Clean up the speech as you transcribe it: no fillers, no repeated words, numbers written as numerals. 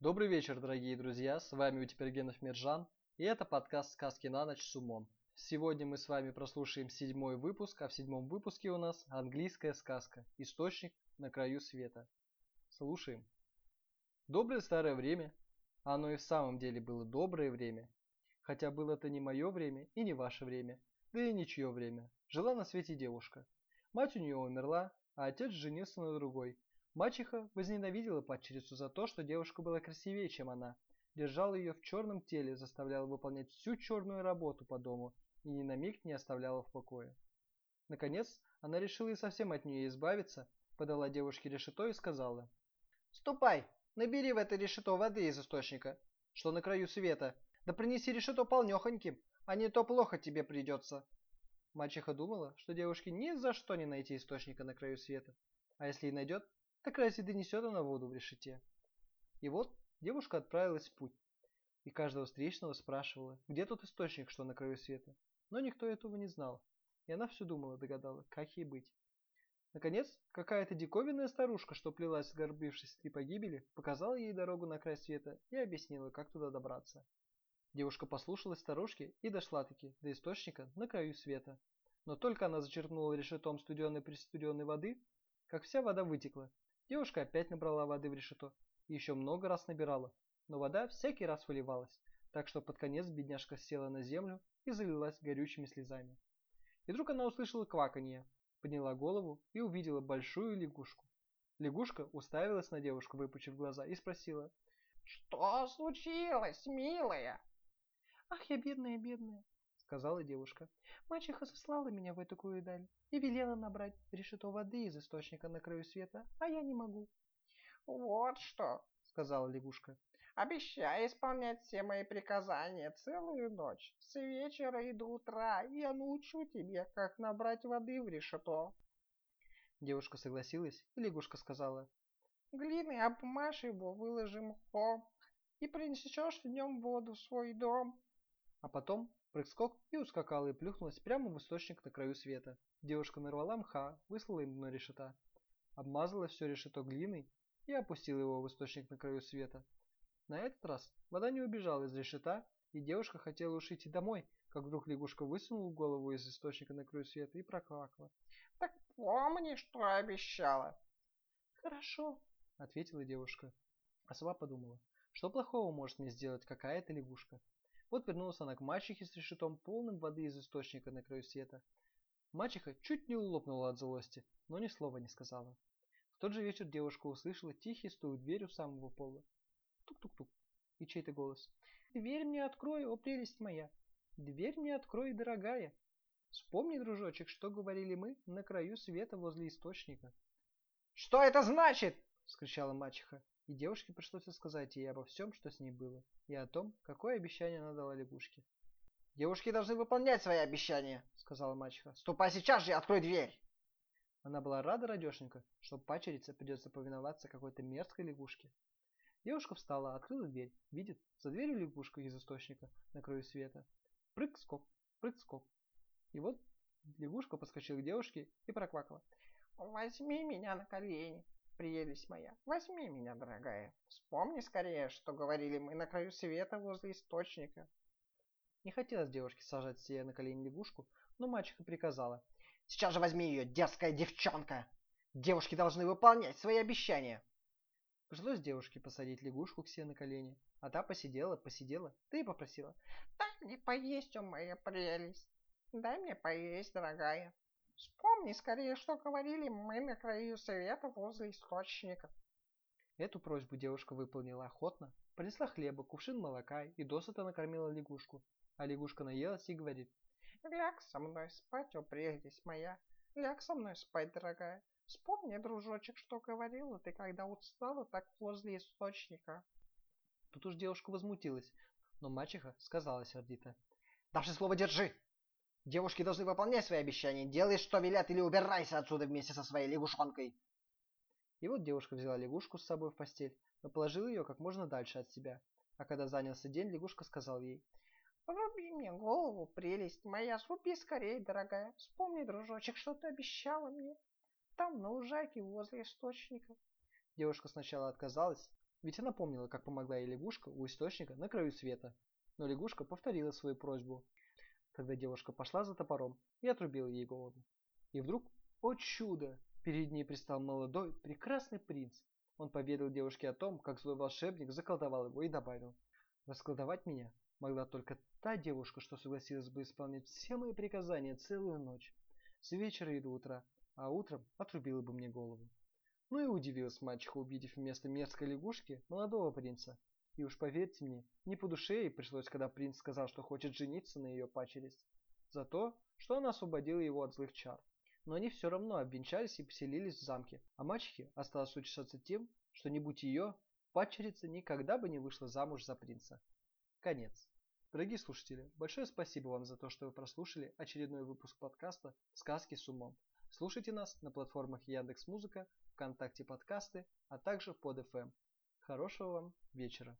Добрый вечер, дорогие друзья, с вами Утипергенов Миржан, и это подкаст «Сказки на ночь с умом». Сегодня мы с вами прослушаем 7-й выпуск, а в 7-м выпуске у нас «Английская сказка. Источник на краю света». Слушаем. Доброе старое время. Оно и в самом деле было доброе время. Хотя было это не мое время и не ваше время, да и ничье время. Жила на свете девушка. Мать у нее умерла, а отец женился на другой. Мачеха возненавидела падчерицу за то, что девушка была красивее, чем она. Держала ее в черном теле, заставляла выполнять всю черную работу по дому и ни на миг не оставляла в покое. Наконец, она решила и совсем от нее избавиться, подала девушке решето и сказала: «Ступай, набери в это решето воды из источника, что на краю света, да принеси решето полнехоньким, а не то плохо тебе придется». Мачеха думала, что девушке ни за что не найти источника на краю света, а если и найдет, так раз и донесет она воду в решете. И вот девушка отправилась в путь, и каждого встречного спрашивала, где тот источник, что на краю света. Но никто этого не знал, и она все догадала, как ей быть. Наконец, какая-то диковинная старушка, что плелась, сгорбившись и погибели, показала ей дорогу на край света и объяснила, как туда добраться. Девушка послушалась старушки и дошла-таки до источника на краю света. Но только она зачерпнула решетом студеной воды, как вся вода вытекла. Девушка опять набрала воды в решето и еще много раз набирала, но вода всякий раз выливалась, так что под конец бедняжка села на землю и залилась горючими слезами. И вдруг она услышала кваканье, подняла голову и увидела большую лягушку. Лягушка уставилась на девушку, выпучив глаза, и спросила: «Что случилось, милая?» «Ах, я бедная, сказала девушка. «Мачеха сослала меня в эту такую даль и велела набрать решето воды из источника на краю света, а я не могу». «Вот что, — сказала лягушка, — обещай исполнять все мои приказания целую ночь, с вечера и до утра, и я научу тебе, как набрать воды в решето». Девушка согласилась, и лягушка сказала: «Глиной обмажь его, выложи мхом, и принесешь в нем воду в свой дом». А потом прыг-скок и ускакала и плюхнулась прямо в источник на краю света. Девушка нарвала мха, выслала им дно решета, обмазала все решето глиной и опустила его в источник на краю света. На этот раз вода не убежала из решета, и девушка хотела уж идти домой, как вдруг лягушка высунула голову из источника на краю света и проквакала: «Так помни, что обещала». «Хорошо», — ответила девушка. А сама подумала, что плохого может мне сделать какая-то лягушка. Вот вернулась она к мачехе с решетом, полным воды из источника на краю света. Мачеха чуть не улопнула от злости, но ни слова не сказала. В тот же вечер девушка услышала тихий стук в дверь у самого пола. Тук-тук-тук. И чей-то голос: «Дверь мне открой, о прелесть моя! Дверь мне открой, дорогая! Вспомни, дружочек, что говорили мы на краю света возле источника». «Что это значит?» — вскричала мачеха. И девушке пришлось рассказать ей обо всем, что с ней было, и о том, какое обещание она дала лягушке. «Девушки должны выполнять свои обещания», — сказала мачеха. «Ступай сейчас же и открой дверь!» Она была рада радешенька, что падчерице придется повиноваться какой-то мерзкой лягушке. Девушка встала, открыла дверь, видит, за дверью лягушка из источника на краю света. Прыг-скок, прыг-скок. И вот лягушка подскочила к девушке и проквакала: «Возьми меня на колени, прелесть моя, возьми меня, дорогая. Вспомни скорее, что говорили мы на краю света возле источника». Не хотелось девушке сажать себе на колени лягушку, но мачеха приказала: «Сейчас же возьми ее, дерзкая девчонка! Девушки должны выполнять свои обещания!» Пришлось девушке посадить лягушку к себе на колени, а та посидела, да и попросила: «Дай мне поесть, о моя прелесть! Дай мне поесть, дорогая! Вспомни скорее, что говорили мы на краю света возле источника». Эту просьбу девушка выполнила охотно, принесла хлеба, кувшин молока и досыта накормила лягушку. А лягушка наелась и говорит: «Ляг со мной спать, о прелесть моя, ляг со мной спать, дорогая. Вспомни, дружочек, что говорила ты, когда устала так возле источника». Тут уж девушка возмутилась, но мачеха сказала сердито: «Даже слово держи! Девушки должны выполнять свои обещания. Делай, что велят, или убирайся отсюда вместе со своей лягушонкой». И вот девушка взяла лягушку с собой в постель, но положила ее как можно дальше от себя. А когда занялся день, лягушка сказала ей: «Руби мне голову, прелесть моя, сруби скорее, дорогая. Вспомни, дружочек, что ты обещала мне там, на лужайке возле источника». Девушка сначала отказалась, ведь она помнила, как помогла ей лягушка у источника на краю света. Но лягушка повторила свою просьбу. Тогда девушка пошла за топором и отрубила ей голову. И вдруг, о чудо, перед ней предстал молодой, прекрасный принц. Он поведал девушке о том, как злой волшебник заколдовал его, и добавил: «Расколдовать меня могла только та девушка, что согласилась бы исполнять все мои приказания целую ночь, с вечера и до утра, а утром отрубила бы мне голову». Ну и удивилась мачеха, увидев вместо мерзкой лягушки молодого принца. И уж поверьте мне, не по душе ей пришлось, когда принц сказал, что хочет жениться на ее пачерице, за то, что она освободила его от злых чар. Но они все равно обвенчались и поселились в замке, а мачехе осталось утешаться тем, что не будь ее, падчерица никогда бы не вышла замуж за принца. Конец. Дорогие слушатели, большое спасибо вам за то, что вы прослушали очередной выпуск подкаста «Сказки с умом». Слушайте нас на платформах Яндекс.Музыка, ВКонтакте подкасты, а также под FM. Хорошего вам вечера.